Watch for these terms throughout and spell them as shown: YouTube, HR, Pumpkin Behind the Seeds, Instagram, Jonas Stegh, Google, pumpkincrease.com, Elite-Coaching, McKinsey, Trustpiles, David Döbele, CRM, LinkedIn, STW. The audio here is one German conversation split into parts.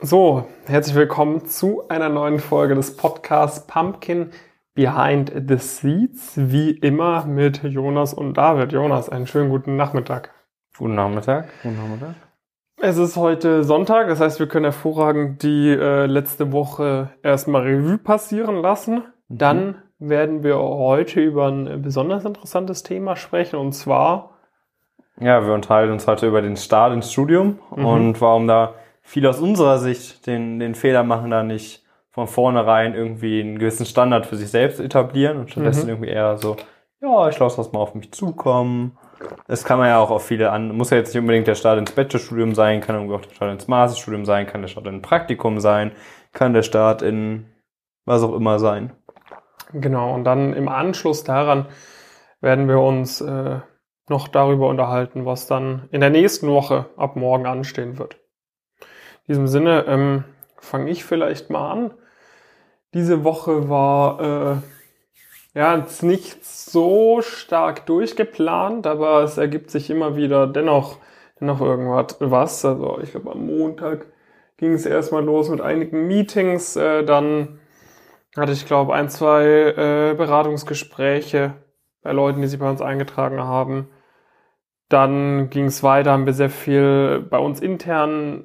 So, herzlich willkommen zu einer neuen Folge des Podcasts Pumpkin Behind the Seeds, wie immer mit Jonas und David. Jonas, einen schönen guten Nachmittag. Guten Nachmittag. Guten Nachmittag. Es ist heute Sonntag, das heißt, wir können hervorragend die letzte Woche erstmal Revue passieren lassen. Dann werden wir heute über ein besonders interessantes Thema sprechen, und zwar... Ja, wir unterhalten uns heute über den Start ins Studium und warum da viele aus unserer Sicht den Fehler machen, da nicht von vornherein irgendwie einen gewissen Standard für sich selbst etablieren und stattdessen irgendwie eher so, ja, ich lasse das mal auf mich zukommen. Das kann man ja auch auf viele an. Muss ja jetzt nicht unbedingt der Start ins Bachelorstudium sein, kann irgendwie auch der Start ins Masterstudium sein, kann der Start in ein Praktikum sein, kann der Start in was auch immer sein. Genau, und dann im Anschluss daran werden wir uns noch darüber unterhalten, was dann in der nächsten Woche ab morgen anstehen wird. In diesem Sinne fange ich vielleicht mal an. Diese Woche war jetzt nicht so stark durchgeplant, aber es ergibt sich immer wieder dennoch irgendwas. Also ich glaube, am Montag ging es erstmal los mit einigen Meetings. Dann hatte ich, glaube ich, 1, 2 Beratungsgespräche bei Leuten, die sich bei uns eingetragen haben. Dann ging es weiter, haben wir sehr viel bei uns intern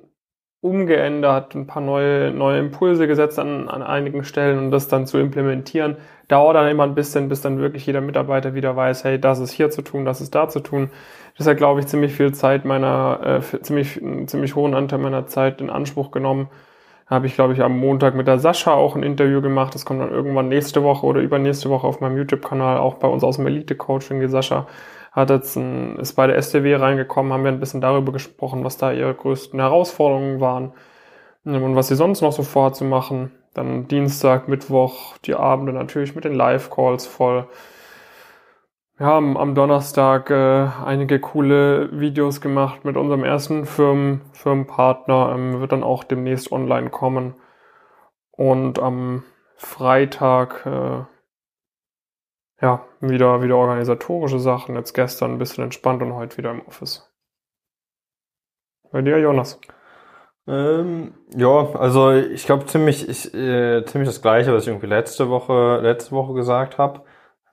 umgeändert, ein paar neue Impulse gesetzt an einigen Stellen, und das dann zu implementieren, dauert dann immer ein bisschen, bis dann wirklich jeder Mitarbeiter wieder weiß, hey, das ist hier zu tun, das ist da zu tun. Das hat, glaube ich, ziemlich viel Zeit ziemlich hohen Anteil meiner Zeit in Anspruch genommen. Habe ich, glaube ich, am Montag mit der Sascha auch ein Interview gemacht. Das kommt dann irgendwann nächste Woche oder übernächste Woche auf meinem YouTube-Kanal, auch bei uns aus dem Elite-Coaching. Die Sascha ist bei der STW reingekommen, haben wir ein bisschen darüber gesprochen, was da ihre größten Herausforderungen waren und was sie sonst noch so vorhat zu machen. Dann Dienstag, Mittwoch, die Abende natürlich mit den Live-Calls voll. Ja, am Donnerstag einige coole Videos gemacht mit unserem ersten Firmenpartner, wird dann auch demnächst online kommen. Und am Freitag wieder organisatorische Sachen. Jetzt gestern ein bisschen entspannt und heute wieder im Office. Bei dir, Jonas? Also ich glaube ziemlich das Gleiche, was ich irgendwie letzte Woche gesagt habe.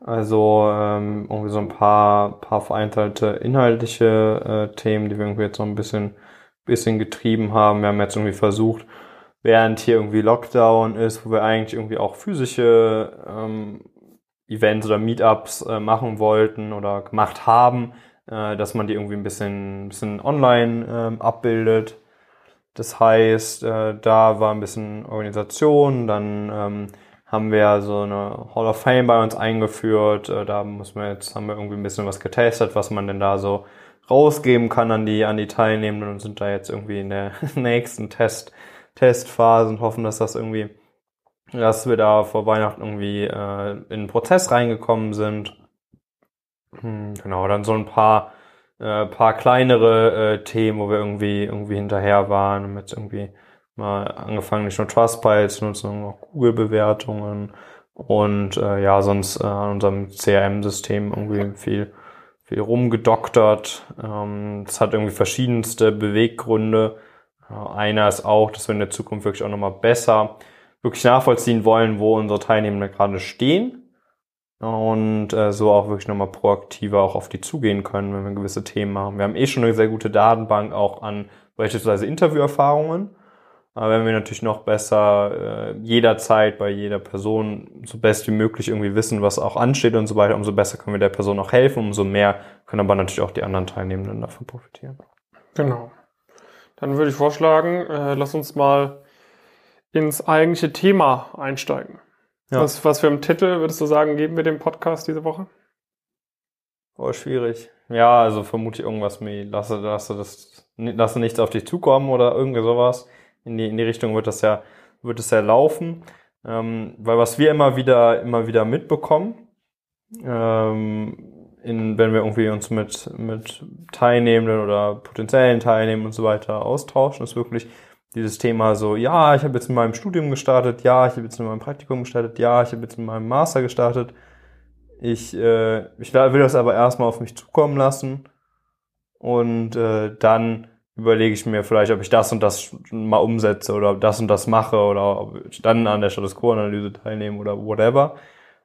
Also irgendwie so ein paar vereinzelte inhaltliche Themen, die wir irgendwie jetzt so ein bisschen getrieben haben. Wir haben jetzt irgendwie versucht, während hier irgendwie Lockdown ist, wo wir eigentlich irgendwie auch physische Events oder Meetups machen wollten oder gemacht haben, dass man die irgendwie ein bisschen online abbildet. Das heißt, da war ein bisschen Organisation, dann haben wir so eine Hall of Fame bei uns eingeführt. Da haben wir irgendwie ein bisschen was getestet, was man denn da so rausgeben kann an die Teilnehmenden, und sind da jetzt irgendwie in der nächsten Testphase und hoffen, dass das irgendwie, dass wir da vor Weihnachten irgendwie in den Prozess reingekommen sind. Genau, dann so ein paar kleinere Themen, wo wir irgendwie hinterher waren und jetzt irgendwie mal angefangen, nicht nur Trustpiles zu nutzen, sondern auch Google-Bewertungen und sonst an unserem CRM-System irgendwie viel rumgedoktert. Das hat irgendwie verschiedenste Beweggründe. Einer ist auch, dass wir in der Zukunft wirklich auch nochmal wirklich nachvollziehen wollen, wo unsere Teilnehmer gerade stehen, und so auch wirklich nochmal proaktiver auch auf die zugehen können, wenn wir gewisse Themen machen. Wir haben schon eine sehr gute Datenbank auch an beispielsweise Interviewerfahrungen, aber wenn wir natürlich noch besser jederzeit bei jeder Person so best wie möglich irgendwie wissen, was auch ansteht und so weiter, umso besser können wir der Person auch helfen, umso mehr können aber natürlich auch die anderen Teilnehmenden davon profitieren. Genau. Dann würde ich vorschlagen, lass uns mal ins eigentliche Thema einsteigen. Ja. Was für einen Titel, würdest du sagen, geben wir dem Podcast diese Woche? Oh, schwierig. Ja, also vermute ich irgendwas mit lasse nichts auf dich zukommen oder irgendwie sowas. In die Richtung wird es ja laufen. Weil was wir immer wieder mitbekommen, wenn wir irgendwie uns mit Teilnehmenden oder potenziellen Teilnehmern und so weiter austauschen, ist wirklich dieses Thema so, ja, ich habe jetzt in meinem Studium gestartet, ja, ich habe jetzt in meinem Praktikum gestartet, ja, ich habe jetzt in meinem Master gestartet. Ich will das aber erstmal auf mich zukommen lassen und dann überlege ich mir vielleicht, ob ich das und das mal umsetze oder das und das mache oder ob ich dann an der Status Quo-Analyse teilnehme oder whatever.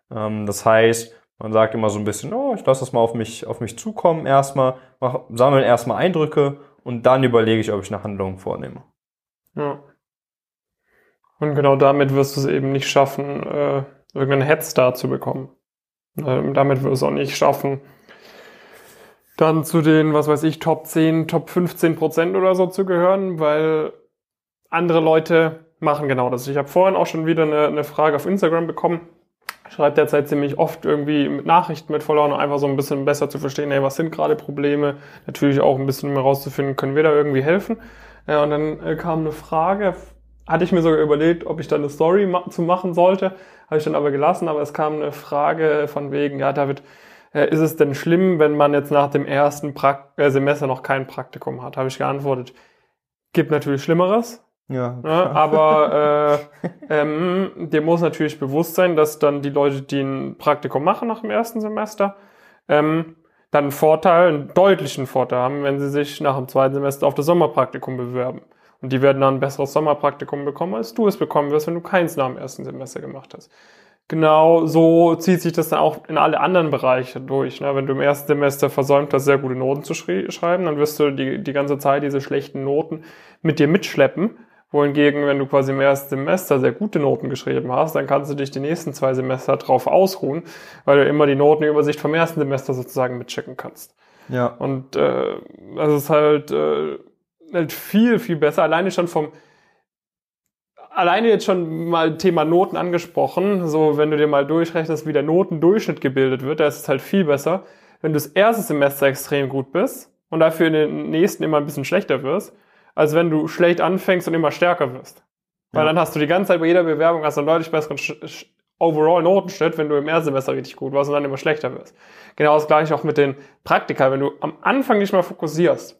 Das heißt, man sagt immer so ein bisschen, oh, ich lasse das mal auf mich zukommen erstmal, sammeln erstmal Eindrücke und dann überlege ich, ob ich eine Handlung vornehme. Ja. Und genau damit wirst du es eben nicht schaffen, irgendeinen Headstart zu bekommen. Damit wirst du es auch nicht schaffen, dann zu den, was weiß ich, Top 10, Top 15% oder so zu gehören, weil andere Leute machen genau das. Ich habe vorhin auch schon wieder eine Frage auf Instagram bekommen. Schreibt derzeit ziemlich oft irgendwie mit Nachrichten mit Followern, einfach so ein bisschen besser zu verstehen, hey, was sind gerade Probleme? Natürlich auch ein bisschen mehr rauszufinden, können wir da irgendwie helfen? Und dann kam eine Frage, hatte ich mir sogar überlegt, ob ich da eine Story zu machen sollte, habe ich dann aber gelassen, aber es kam eine Frage von wegen, ja David, ist es denn schlimm, wenn man jetzt nach dem ersten Semester noch kein Praktikum hat? Habe ich geantwortet, gibt natürlich Schlimmeres. Ja, ja, aber dir muss natürlich bewusst sein, dass dann die Leute, die ein Praktikum machen nach dem ersten Semester, dann einen deutlichen Vorteil haben, wenn sie sich nach dem zweiten Semester auf das Sommerpraktikum bewerben. Und die werden dann ein besseres Sommerpraktikum bekommen, als du es bekommen wirst, wenn du keins nach dem ersten Semester gemacht hast. Genau so zieht sich das dann auch in alle anderen Bereiche durch. Ne? Wenn du im ersten Semester versäumt hast, sehr gute Noten zu schreiben, dann wirst du die ganze Zeit diese schlechten Noten mit dir mitschleppen. Wohingegen, wenn du quasi im ersten Semester sehr gute Noten geschrieben hast, dann kannst du dich die nächsten 2 Semester drauf ausruhen, weil du immer die Notenübersicht vom ersten Semester sozusagen mitchecken kannst. Ja. Und das ist halt viel, viel besser. Alleine jetzt schon mal Thema Noten angesprochen, so wenn du dir mal durchrechnest, wie der Notendurchschnitt gebildet wird, da ist es halt viel besser, wenn du das erste Semester extrem gut bist und dafür in den nächsten immer ein bisschen schlechter wirst, als wenn du schlecht anfängst und immer stärker wirst. Weil dann hast du die ganze Zeit bei jeder Bewerbung hast du einen deutlich besseren Overall-Notenschnitt, wenn du im ersten Semester richtig gut warst und dann immer schlechter wirst. Genau das gleiche auch mit den Praktika. Wenn du am Anfang nicht mal fokussierst,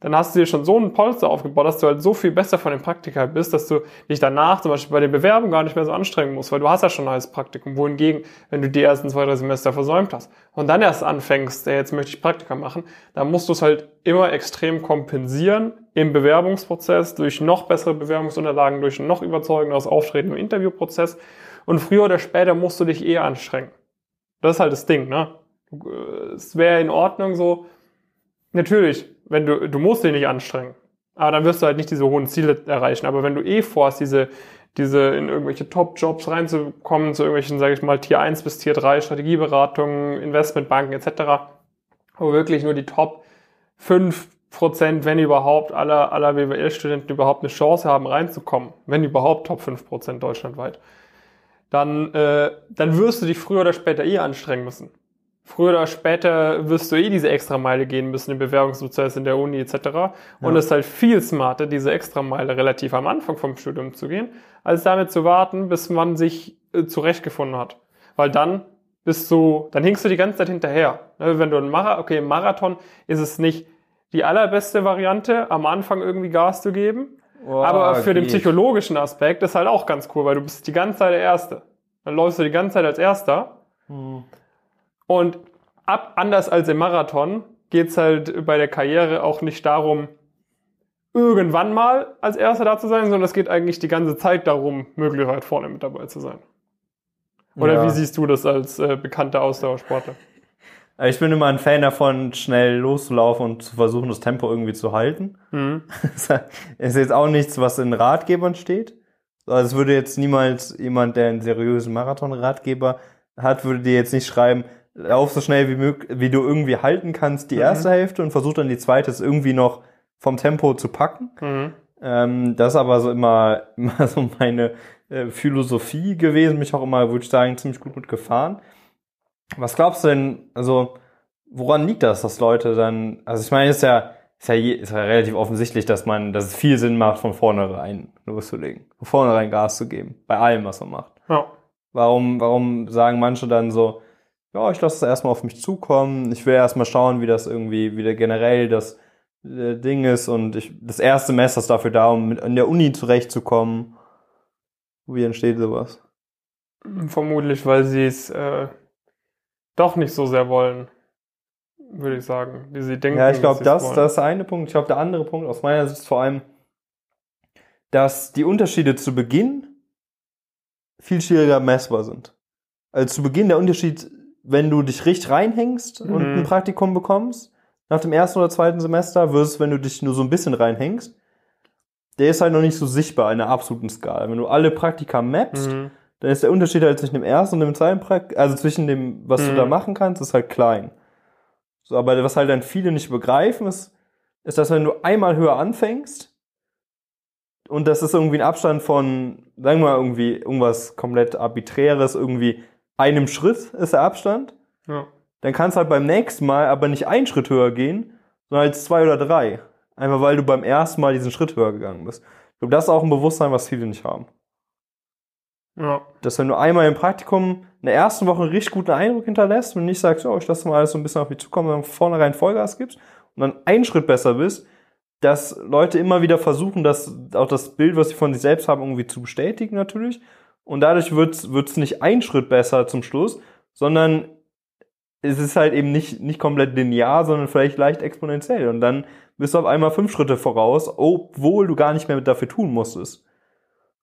dann hast du dir schon so einen Polster aufgebaut, dass du halt so viel besser von den Praktika bist, dass du dich danach zum Beispiel bei den Bewerbungen gar nicht mehr so anstrengen musst, weil du hast ja schon ein neues Praktikum. Wohingegen, wenn du die ersten 2, 3 Semester versäumt hast und dann erst anfängst, jetzt möchte ich Praktika machen, dann musst du es halt immer extrem kompensieren im Bewerbungsprozess, durch noch bessere Bewerbungsunterlagen, durch ein noch überzeugenderes Auftreten im Interviewprozess. Und früher oder später musst du dich anstrengen. Das ist halt das Ding, ne? Es wäre in Ordnung so, natürlich, wenn du musst dich nicht anstrengen, aber dann wirst du halt nicht diese hohen Ziele erreichen. Aber wenn du vorhast, diese in irgendwelche Top-Jobs reinzukommen, zu irgendwelchen, sage ich mal, Tier 1 bis Tier 3 Strategieberatungen, Investmentbanken etc., wo wirklich nur die Top 5%, wenn überhaupt, aller BWL-Studenten überhaupt eine Chance haben, reinzukommen, wenn überhaupt Top 5% deutschlandweit, dann wirst du dich früher oder später anstrengen müssen. Früher oder später wirst du diese Extrameile gehen müssen im Bewerbungsprozess in der Uni etc. Und es ist halt viel smarter, diese Extrameile relativ am Anfang vom Studium zu gehen, als damit zu warten, bis man sich zurechtgefunden hat. Weil dann hinkst du die ganze Zeit hinterher. Wenn du im Marathon ist es nicht die allerbeste Variante, am Anfang irgendwie Gas zu geben. Oh, aber für den psychologischen Aspekt ist halt auch ganz cool, weil du bist die ganze Zeit der Erste. Dann läufst du die ganze Zeit als Erster. Mhm. Und anders als im Marathon geht's halt bei der Karriere auch nicht darum, irgendwann mal als Erster da zu sein, sondern es geht eigentlich die ganze Zeit darum, möglichst weit vorne mit dabei zu sein. Oder Wie siehst du das als bekannter Ausdauersportler? Ich bin immer ein Fan davon, schnell loszulaufen und zu versuchen, das Tempo irgendwie zu halten. Mhm. Ist jetzt auch nichts, was in Ratgebern steht. Also es würde jetzt niemals jemand, der einen seriösen Marathon-Ratgeber hat, würde dir jetzt nicht schreiben, lauf so schnell wie möglich, wie du irgendwie halten kannst, die erste Hälfte und versuch dann die zweite irgendwie noch vom Tempo zu packen. Mhm. Das ist aber so immer so meine Philosophie gewesen, mich auch immer, würde ich sagen, ziemlich gut mitgefahren. Was glaubst du denn, also woran liegt das, dass Leute dann, also ich meine, ist ja relativ offensichtlich, dass es viel Sinn macht, von vornherein loszulegen, von vornherein Gas zu geben, bei allem, was man macht. Ja. Warum sagen manche dann so, ja, ich lasse es erstmal auf mich zukommen, ich will erstmal schauen, wie das irgendwie wieder generell das Ding ist und das erste Semester ist dafür da, um in der Uni zurechtzukommen. Wie entsteht sowas? Vermutlich, weil sie es doch nicht so sehr wollen. würde ich sagen, wie sie denken. Ja, ich glaube, das ist der eine Punkt. Ich glaube, der andere Punkt aus meiner Sicht ist vor allem, dass die Unterschiede zu Beginn viel schwieriger messbar sind. Also zu Beginn der Unterschied, wenn du dich richtig reinhängst und ein Praktikum bekommst, nach dem ersten oder zweiten Semester, versus wenn du dich nur so ein bisschen reinhängst, der ist halt noch nicht so sichtbar in einer absoluten Skala. Wenn du alle Praktika mappst, dann ist der Unterschied halt zwischen dem ersten und dem zweiten Praktikum, also zwischen dem, was du da machen kannst, ist halt klein. So, aber was halt dann viele nicht begreifen, ist, dass wenn du einmal höher anfängst, und das ist irgendwie ein Abstand von, sagen wir mal, irgendwie irgendwas komplett Arbiträres, irgendwie einem Schritt ist der Abstand, ja. Dann kannst du halt beim nächsten Mal aber nicht einen Schritt höher gehen, sondern als 2 oder 3. Einfach weil du beim ersten Mal diesen Schritt höher gegangen bist. Ich glaube, das ist auch ein Bewusstsein, was viele nicht haben. Ja. Dass wenn du einmal im Praktikum in der ersten Woche einen richtig guten Eindruck hinterlässt und nicht sagst, oh, ich lasse mal alles so ein bisschen auf mich zukommen, sondern vornherein Vollgas gibst und dann einen Schritt besser bist, dass Leute immer wieder versuchen, das, auch das Bild, was sie von sich selbst haben, irgendwie zu bestätigen natürlich. Und dadurch wird's nicht ein Schritt besser zum Schluss, sondern es ist halt eben nicht komplett linear, sondern vielleicht leicht exponentiell. Und dann bist du auf einmal 5 Schritte voraus, obwohl du gar nicht mehr dafür tun musstest.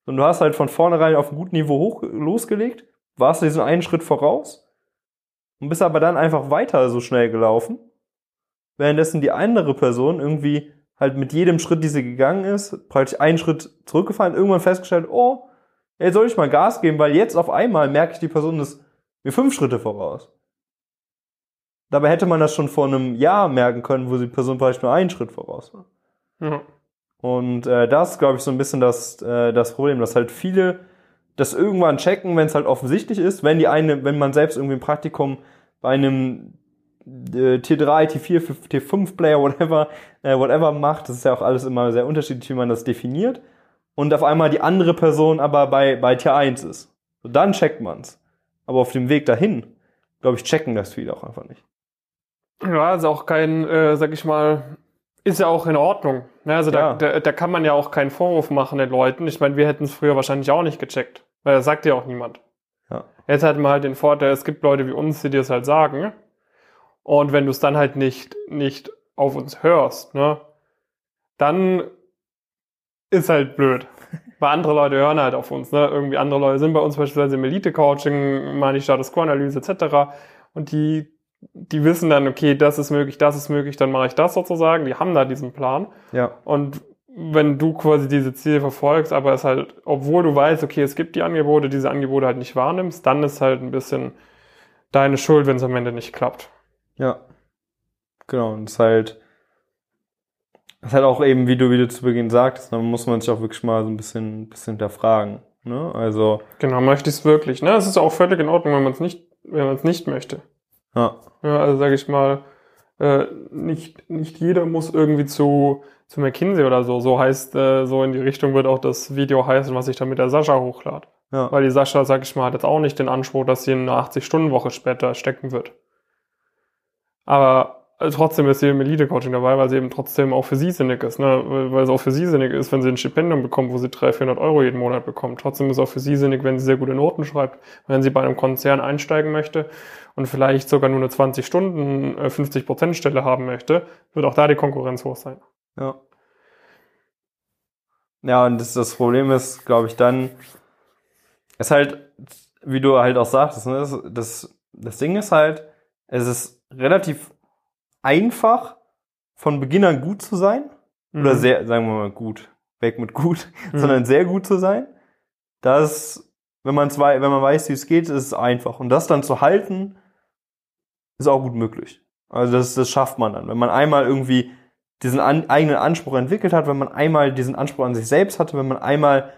Und du hast halt von vornherein auf einem guten Niveau losgelegt, warst diesen einen Schritt voraus und bist aber dann einfach weiter so schnell gelaufen, währenddessen die andere Person irgendwie halt mit jedem Schritt, die sie gegangen ist, praktisch einen Schritt zurückgefallen, irgendwann festgestellt, oh, jetzt soll ich mal Gas geben, weil jetzt auf einmal merke ich, die Person ist mir 5 Schritte voraus. Dabei hätte man das schon vor einem Jahr merken können, wo die Person vielleicht nur einen Schritt voraus war. Mhm. Und das, glaube ich, so ein bisschen das Problem, dass halt viele das irgendwann checken, wenn es halt offensichtlich ist, wenn man selbst irgendwie ein Praktikum bei einem T3, T4, T5 Player, whatever macht, das ist ja auch alles immer sehr unterschiedlich, wie man das definiert, und auf einmal die andere Person aber bei T1 ist. So, dann checkt man's. Aber auf dem Weg dahin, glaube ich, checken das viele auch einfach nicht. Ja, ist auch kein, sag ich mal, ist ja auch in Ordnung. Ne? Also ja. Da kann man ja auch keinen Vorwurf machen den Leuten. Ich meine, wir hätten es früher wahrscheinlich auch nicht gecheckt, weil das sagt ja auch niemand. Ja. Jetzt hat man halt den Vorteil, es gibt Leute wie uns, die dir es halt sagen. Und wenn du es dann halt nicht auf uns hörst, ne, dann ist halt blöd. Weil andere Leute hören halt auf uns, ne? Irgendwie andere Leute sind bei uns beispielsweise im Elite-Coaching, meine ich, Status Quo-Analyse etc. Und die wissen dann, okay, das ist möglich, dann mache ich das sozusagen. Die haben da diesen Plan. Ja. Und wenn du quasi diese Ziele verfolgst, aber es halt, obwohl du weißt, okay, es gibt die Angebote, diese Angebote halt nicht wahrnimmst, dann ist halt ein bisschen deine Schuld, wenn es am Ende nicht klappt. Ja, genau. Und es ist halt auch eben, wie du zu Beginn sagtest, dann muss man sich auch wirklich mal so ein bisschen hinterfragen. Ne? Also genau, möchte ich es wirklich. Ne, es ist auch völlig in Ordnung, wenn man es nicht möchte. Ja. Ja, also sage ich mal, nicht jeder muss irgendwie zu McKinsey oder so. So heißt, so in die Richtung wird auch das Video heißen, was ich dann mit der Sascha hochlade. Ja. Weil die Sascha, sage ich mal, hat jetzt auch nicht den Anspruch, dass sie in eine 80-Stunden-Woche später stecken wird. Aber trotzdem ist sie im Elite-Coaching dabei, weil sie eben trotzdem auch für sie sinnig ist. Ne? Weil es auch für sie sinnig ist, wenn sie ein Stipendium bekommt, wo sie 300-400 Euro jeden Monat bekommt. Trotzdem ist es auch für sie sinnig, wenn sie sehr gute Noten schreibt, wenn sie bei einem Konzern einsteigen möchte und vielleicht sogar nur eine 20-Stunden, 50%-Stelle haben möchte, wird auch da die Konkurrenz hoch sein. Ja. Ja, und das Problem ist, glaube ich, dann ist halt, wie du halt auch sagtest, ne? Das Ding ist halt, es ist relativ einfach, von Beginn an gut zu sein, oder sehr, sagen wir mal gut, weg mit gut, sondern sehr gut zu sein, dass, wenn man weiß, wie es geht, ist es einfach. Und das dann zu halten, ist auch gut möglich. Also das schafft man dann. Wenn man einmal irgendwie diesen eigenen Anspruch entwickelt hat, wenn man einmal diesen Anspruch an sich selbst hatte, wenn man einmal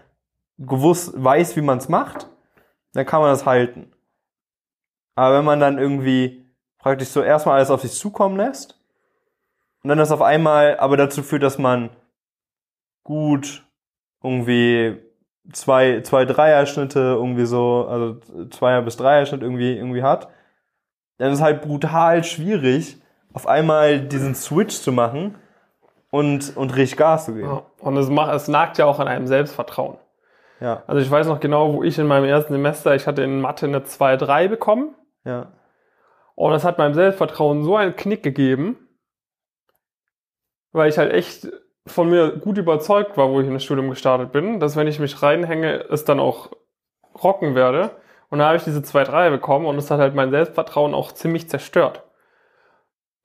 gewusst weiß, wie man es macht, dann kann man das halten. Aber wenn man dann irgendwie praktisch so erstmal alles auf sich zukommen lässt und dann das auf einmal aber dazu führt, dass man gut irgendwie 2 Dreierschnitte irgendwie so, also 2er- bis 3er-Schnitt irgendwie hat, dann ist es halt brutal schwierig, auf einmal diesen Switch zu machen und richtig Gas zu geben. Ja, und es nagt ja auch an einem Selbstvertrauen. Ja. Also ich weiß noch genau, wo ich in meinem ersten Semester, ich hatte in Mathe eine 2,3 bekommen. Ja. Und das hat meinem Selbstvertrauen so einen Knick gegeben, weil ich halt echt von mir gut überzeugt war, wo ich in das Studium gestartet bin, dass wenn ich mich reinhänge, es dann auch rocken werde. Und da habe ich diese 2,3 bekommen und es hat halt mein Selbstvertrauen auch ziemlich zerstört.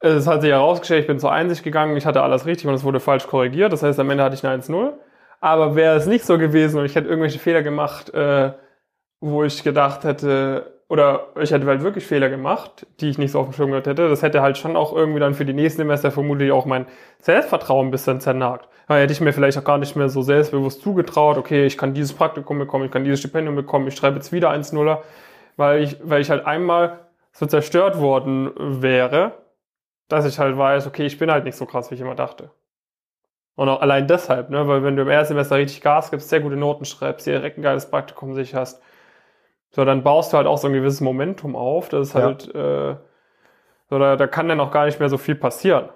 Es hat sich herausgestellt, ich bin zur Einsicht gegangen, ich hatte alles richtig und es wurde falsch korrigiert. Das heißt, am Ende hatte ich eine 1,0. Aber wäre es nicht so gewesen und ich hätte irgendwelche Fehler gemacht, wo ich gedacht hätte, oder ich hätte halt wirklich Fehler gemacht, die ich nicht so auf dem Schirm gehabt hätte, das hätte halt schon auch irgendwie dann für die nächsten Semester vermutlich auch mein Selbstvertrauen ein bisschen zernagt. Weil hätte ich mir vielleicht auch gar nicht mehr so selbstbewusst zugetraut, okay, ich kann dieses Praktikum bekommen, ich kann dieses Stipendium bekommen, ich schreibe jetzt wieder 1,0er, weil ich halt einmal so zerstört worden wäre, dass ich halt weiß, okay, ich bin halt nicht so krass, wie ich immer dachte. Und auch allein deshalb, ne, weil wenn du im ersten Semester richtig Gas gibst, sehr gute Noten schreibst, dir direkt ein geiles Praktikum sicherst, so, dann baust du halt auch so ein gewisses Momentum auf, das ist halt, so, da kann dann auch gar nicht mehr so viel passieren.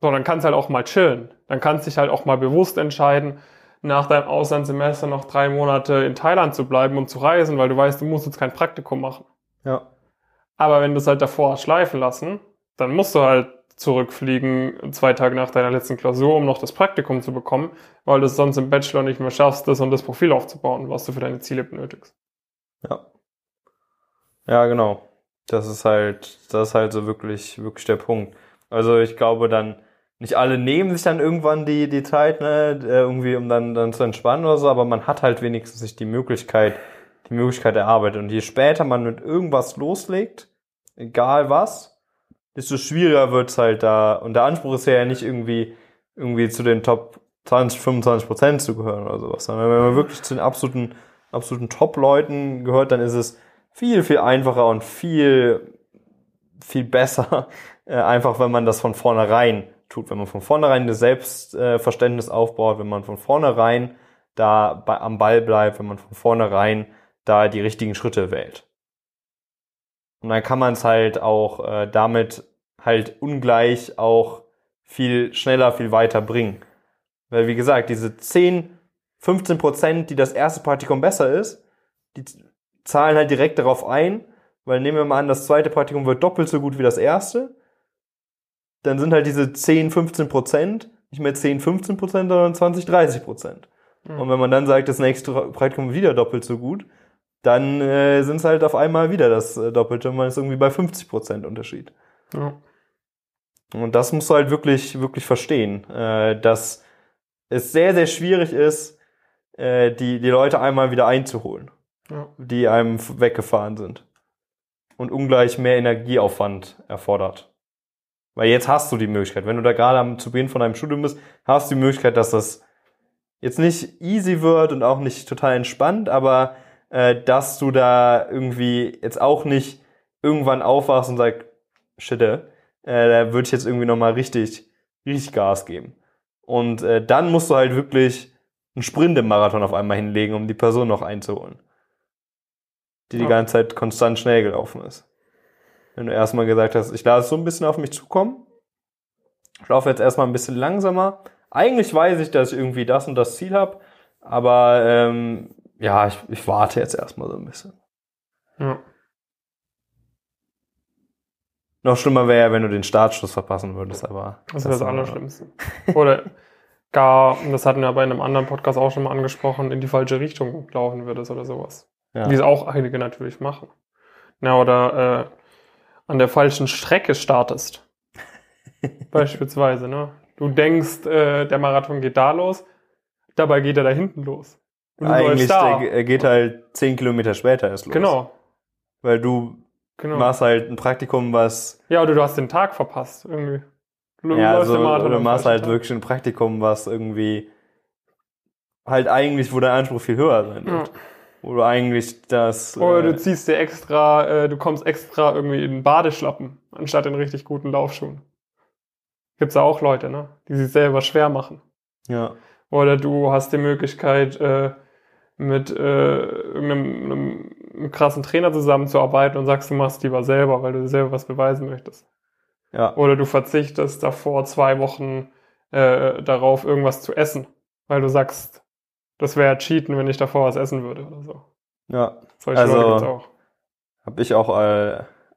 So, dann kannst du halt auch mal chillen. Dann kannst du dich halt auch mal bewusst entscheiden, nach deinem Auslandssemester noch 3 Monate in Thailand zu bleiben und zu reisen, weil du weißt, du musst jetzt kein Praktikum machen. Ja. Aber wenn du es halt davor hast schleifen lassen, dann musst du halt zurückfliegen 2 Tage nach deiner letzten Klausur, um noch das Praktikum zu bekommen, weil du es sonst im Bachelor nicht mehr schaffst, das und das Profil aufzubauen, was du für deine Ziele benötigst. Ja. Ja, genau. Das ist halt so wirklich der Punkt. Also ich glaube dann, nicht alle nehmen sich dann irgendwann die Zeit, ne, irgendwie, um dann zu entspannen oder so, aber man hat halt wenigstens sich die Möglichkeit erarbeitet. Und je später man mit irgendwas loslegt, egal was, desto schwieriger wird's halt da. Und der Anspruch ist ja nicht irgendwie zu den Top 20, 25% zu gehören oder sowas. Sondern wenn man wirklich zu den absoluten Top-Leuten gehört, dann ist es viel, viel einfacher und viel, viel besser, einfach wenn man das von vornherein tut, wenn man von vornherein das Selbstverständnis aufbaut, wenn man von vornherein da am Ball bleibt, wenn man von vornherein da die richtigen Schritte wählt. Und dann kann man es halt auch damit halt ungleich auch viel schneller, viel weiter bringen. Weil wie gesagt, diese 10-15%, die das erste Praktikum besser ist, die zahlen halt direkt darauf ein, weil nehmen wir mal an, das zweite Praktikum wird doppelt so gut wie das erste, dann sind halt diese 10-15% nicht mehr 10-15%, sondern 20-30%. Mhm. Und wenn man dann sagt, das nächste Praktikum wieder doppelt so gut, dann sind es halt auf einmal wieder das Doppelte und man ist irgendwie bei 50% Unterschied. Ja. Und das musst du halt wirklich verstehen, dass es sehr, sehr schwierig ist, die Leute einmal wieder einzuholen, ja, die einem weggefahren sind und ungleich mehr Energieaufwand erfordert. Weil jetzt hast du die Möglichkeit, wenn du da gerade zu Beginn von deinem Studium bist, hast du die Möglichkeit, dass das jetzt nicht easy wird und auch nicht total entspannt, aber dass du da irgendwie jetzt auch nicht irgendwann aufwachst und sagst, shit, da würde ich jetzt irgendwie nochmal richtig Gas geben. Und dann musst du halt wirklich einen Sprint im Marathon auf einmal hinlegen, um die Person noch einzuholen, die ganze Zeit konstant schnell gelaufen ist. Wenn du erstmal gesagt hast, ich lasse es so ein bisschen auf mich zukommen, ich laufe jetzt erstmal ein bisschen langsamer. Eigentlich weiß ich, dass ich irgendwie das und das Ziel habe, aber ich warte jetzt erstmal so ein bisschen. Ja. Noch schlimmer wäre ja, wenn du den Startschuss verpassen würdest, aber... Das wäre das Allerschlimmste. Oder... das hatten wir bei einem anderen Podcast auch schon mal angesprochen, in die falsche Richtung laufen würdest oder sowas. Ja. Wie es auch einige natürlich machen. Na, oder an der falschen Strecke startest. Beispielsweise, ne? Du denkst, der Marathon geht da los, dabei geht er da hinten los. Und eigentlich, er geht halt 10 Kilometer später erst los. Genau. Weil du machst halt ein Praktikum, was... Ja, oder du hast den Tag verpasst, irgendwie. Du machst halt wirklich ein Praktikum, was irgendwie halt eigentlich, wo der Anspruch viel höher sein wird. Ja. Wo du eigentlich das... Oder du ziehst dir extra, du kommst extra irgendwie in Badeschlappen, anstatt in richtig guten Laufschuhen. Gibt's da auch Leute, ne? Die sich selber schwer machen. Ja. Oder du hast die Möglichkeit, mit irgendeinem krassen Trainer zusammenzuarbeiten und sagst, du machst lieber selber, weil du selber was beweisen möchtest. Ja. Oder du verzichtest davor 2 Wochen darauf, irgendwas zu essen, weil du sagst, das wäre Cheaten, wenn ich davor was essen würde oder so. Ja, solche Leute gibt's auch. Habe ich auch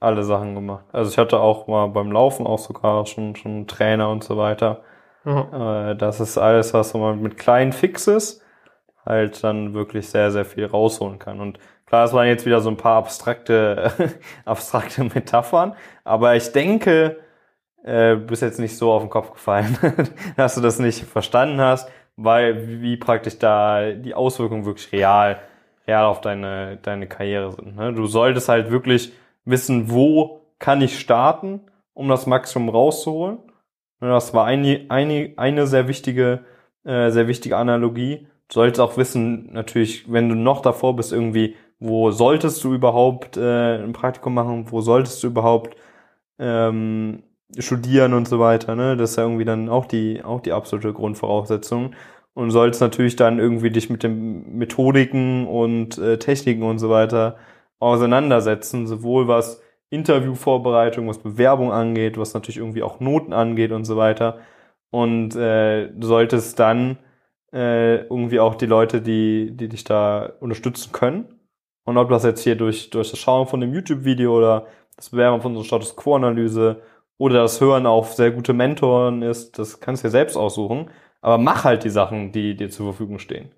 alle Sachen gemacht. Also ich hatte auch mal beim Laufen auch sogar schon einen Trainer und so weiter. Mhm. Das ist alles, was man mit kleinen Fixes halt dann wirklich sehr, sehr viel rausholen kann. Und klar, es waren jetzt wieder so ein paar abstrakte Metaphern, aber ich denke, du bist jetzt nicht so auf den Kopf gefallen, dass du das nicht verstanden hast, weil wie praktisch da die Auswirkungen wirklich real auf deine Karriere sind. Ne? Du solltest halt wirklich wissen, wo kann ich starten, um das Maximum rauszuholen. Das war eine sehr wichtige Analogie. Du solltest auch wissen, natürlich, wenn du noch davor bist, irgendwie, wo solltest du überhaupt ein Praktikum machen, wo solltest du überhaupt studieren und so weiter, ne? Das ist ja irgendwie dann auch die absolute Grundvoraussetzung. Und du solltest natürlich dann irgendwie dich mit den Methodiken und Techniken und so weiter auseinandersetzen, sowohl was Interviewvorbereitung, was Bewerbung angeht, was natürlich irgendwie auch Noten angeht und so weiter. Und du solltest dann irgendwie auch die Leute, die dich da unterstützen können. Und ob das jetzt hier durch das Schauen von dem YouTube-Video oder das Bewerben von so einer Status Quo-Analyse oder das Hören auf sehr gute Mentoren ist, das kannst du dir selbst aussuchen. Aber mach halt die Sachen, die dir zur Verfügung stehen.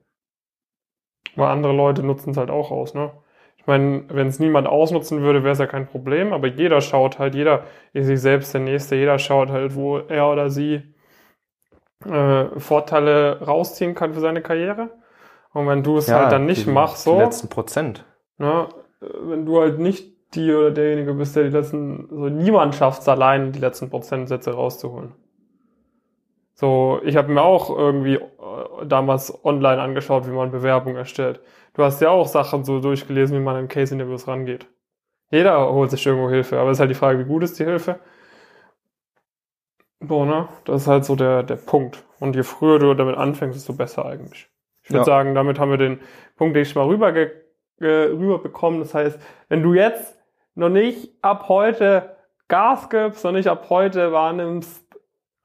Weil andere Leute nutzen es halt auch aus, ne? Ich meine, wenn es niemand ausnutzen würde, wäre es ja kein Problem, aber jeder ist sich selbst der Nächste, jeder schaut halt, wo er oder sie Vorteile rausziehen kann für seine Karriere. Und wenn du es halt dann nicht machst, so... die letzten Prozent. Ne, wenn du halt nicht die oder derjenige bist, der die letzten... so niemand schafft es allein, die letzten Prozentsätze rauszuholen. So, ich habe mir auch irgendwie damals online angeschaut, wie man Bewerbung erstellt. Du hast ja auch Sachen so durchgelesen, wie man in Case-Interviews rangeht. Jeder holt sich irgendwo Hilfe, aber es ist halt die Frage, wie gut ist die Hilfe? So, ne? Das ist halt so der Punkt. Und je früher du damit anfängst, desto besser eigentlich. Ich würde sagen, damit haben wir den Punkt, den ich mal rüberbekommen. Das heißt, wenn du jetzt noch nicht ab heute Gas gibst, noch nicht ab heute wahrnimmst,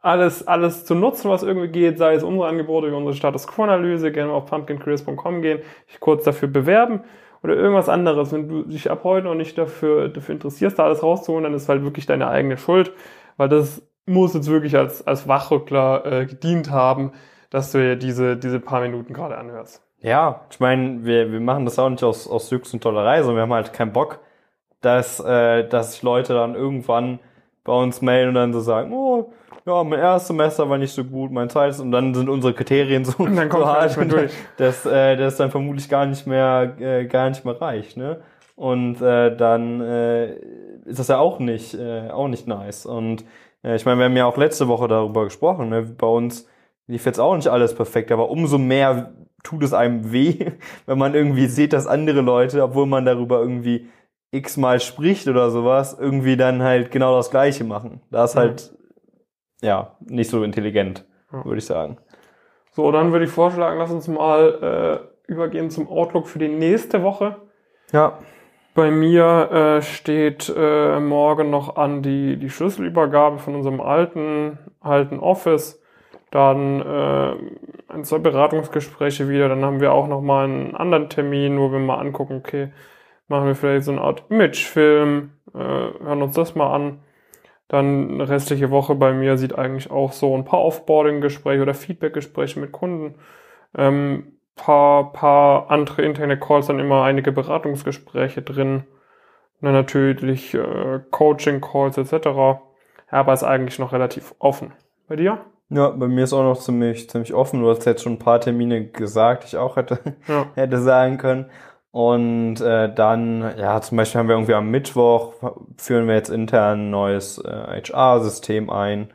alles zu nutzen, was irgendwie geht, sei es unsere Angebote, unsere Status-Quo-Analyse, gerne auf pumpkincrease.com gehen, dich kurz dafür bewerben oder irgendwas anderes. Wenn du dich ab heute noch nicht dafür interessierst, da alles rauszuholen, dann ist halt wirklich deine eigene Schuld, weil das muss jetzt wirklich als Wachrückler gedient haben, dass du dir diese paar Minuten gerade anhörst. Ja, ich meine, wir machen das auch nicht aus höchsten Tollerei, sondern wir haben halt keinen Bock, dass sich Leute dann irgendwann bei uns melden und dann so sagen, oh, ja, mein erstes Semester war nicht so gut, mein zweites, und dann sind unsere Kriterien so, und dann kommt so hart, dass das dann vermutlich gar nicht mehr reicht, ne? Und dann ist das ja auch nicht nice. Und ich meine, wir haben ja auch letzte Woche darüber gesprochen, ne? Bei uns lief jetzt auch nicht alles perfekt, aber umso mehr tut es einem weh, wenn man irgendwie sieht, dass andere Leute, obwohl man darüber irgendwie x-mal spricht oder sowas, irgendwie dann halt genau das Gleiche machen. Da ist halt nicht so intelligent, würde ich sagen. So, dann würde ich vorschlagen, lass uns mal übergehen zum Outlook für die nächste Woche. Ja. Bei mir steht morgen noch an die Schlüsselübergabe von unserem alten Office. Dann 1-2 Beratungsgespräche wieder. Dann haben wir auch nochmal einen anderen Termin, wo wir mal angucken, okay, machen wir vielleicht so eine Art Imagefilm, hören uns das mal an. Dann eine restliche Woche bei mir sieht eigentlich auch so ein paar Offboarding-Gespräche oder Feedback-Gespräche mit Kunden, paar andere interne Calls, dann immer einige Beratungsgespräche drin, dann natürlich Coaching-Calls etc. Ja, aber ist eigentlich noch relativ offen. Bei dir? Ja, bei mir ist auch noch ziemlich offen. Du hast jetzt schon ein paar Termine gesagt, ich auch hätte sagen können. Und dann, zum Beispiel haben wir irgendwie am Mittwoch, führen wir jetzt intern ein neues HR-System ein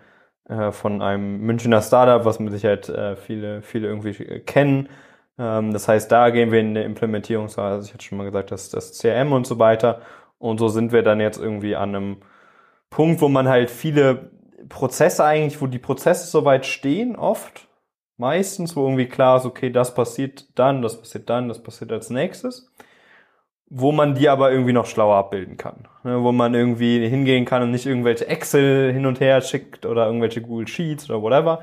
von einem Münchner Startup, was mit Sicherheit viele irgendwie kennen. Das heißt, da gehen wir in der Implementierungsphase, also ich hatte schon mal gesagt, das CRM und so weiter. Und so sind wir dann jetzt irgendwie an einem Punkt, wo man halt viele Prozesse eigentlich, wo die Prozesse soweit stehen oft, meistens, wo irgendwie klar ist, okay, das passiert dann, das passiert dann, das passiert als nächstes, wo man die aber irgendwie noch schlauer abbilden kann, ne? Wo man irgendwie hingehen kann und nicht irgendwelche Excel hin und her schickt oder irgendwelche Google Sheets oder whatever,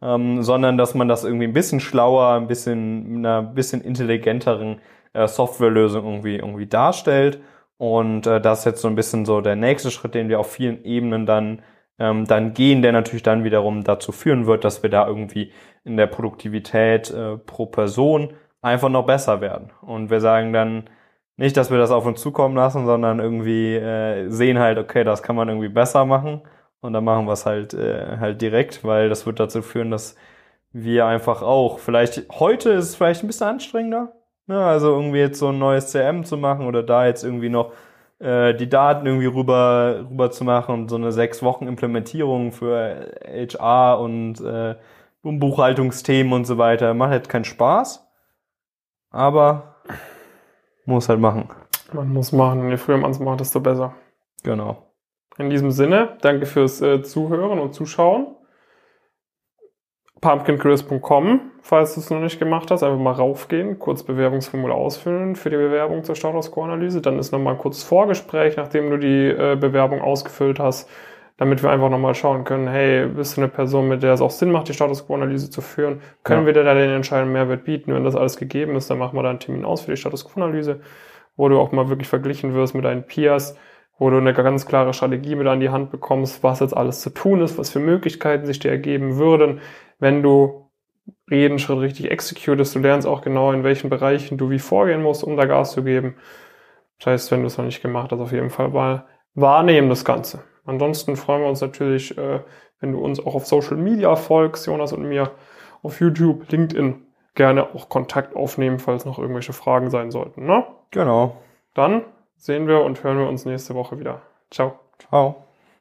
sondern dass man das irgendwie ein bisschen schlauer, mit einer bisschen intelligenteren Softwarelösung irgendwie darstellt Und das ist jetzt so ein bisschen so der nächste Schritt, den wir auf vielen Ebenen dann gehen, der natürlich dann wiederum dazu führen wird, dass wir da irgendwie in der Produktivität pro Person einfach noch besser werden. Und wir sagen dann nicht, dass wir das auf uns zukommen lassen, sondern irgendwie sehen halt, okay, das kann man irgendwie besser machen. Und dann machen wir es halt direkt, weil das wird dazu führen, dass wir einfach auch, vielleicht heute ist es vielleicht ein bisschen anstrengender, ja, also irgendwie jetzt so ein neues CRM zu machen oder da jetzt irgendwie noch die Daten irgendwie rüber zu machen und so eine 6 Wochen Implementierung für HR und Buchhaltungsthemen und so weiter. Macht halt keinen Spaß, aber muss halt machen. Man muss machen. Je früher man es macht, desto besser. Genau. In diesem Sinne, danke fürs Zuhören und Zuschauen. pumpkincrease.com, falls du es noch nicht gemacht hast, einfach mal raufgehen, kurz Bewerbungsformular ausfüllen für die Bewerbung zur Statusquo-Analyse, dann ist nochmal ein kurzes Vorgespräch, nachdem du die Bewerbung ausgefüllt hast, damit wir einfach nochmal schauen können, hey, bist du eine Person, mit der es auch Sinn macht, die Statusquo-Analyse zu führen, können wir dir da den entscheidenden Mehrwert bieten, wenn das alles gegeben ist, dann machen wir da einen Termin aus für die Statusquo-Analyse, wo du auch mal wirklich verglichen wirst mit deinen Peers, wo du eine ganz klare Strategie mit an die Hand bekommst, was jetzt alles zu tun ist, was für Möglichkeiten sich dir ergeben würden, wenn du jeden Schritt richtig executest. Du lernst auch genau, in welchen Bereichen du wie vorgehen musst, um da Gas zu geben. Das heißt, wenn du es noch nicht gemacht hast, auf jeden Fall mal wahrnehmen das Ganze. Ansonsten freuen wir uns natürlich, wenn du uns auch auf Social Media folgst, Jonas und mir, auf YouTube, LinkedIn, gerne auch Kontakt aufnehmen, falls noch irgendwelche Fragen sein sollten. Ne? Genau. Dann sehen wir und hören wir uns nächste Woche wieder. Ciao. Ciao.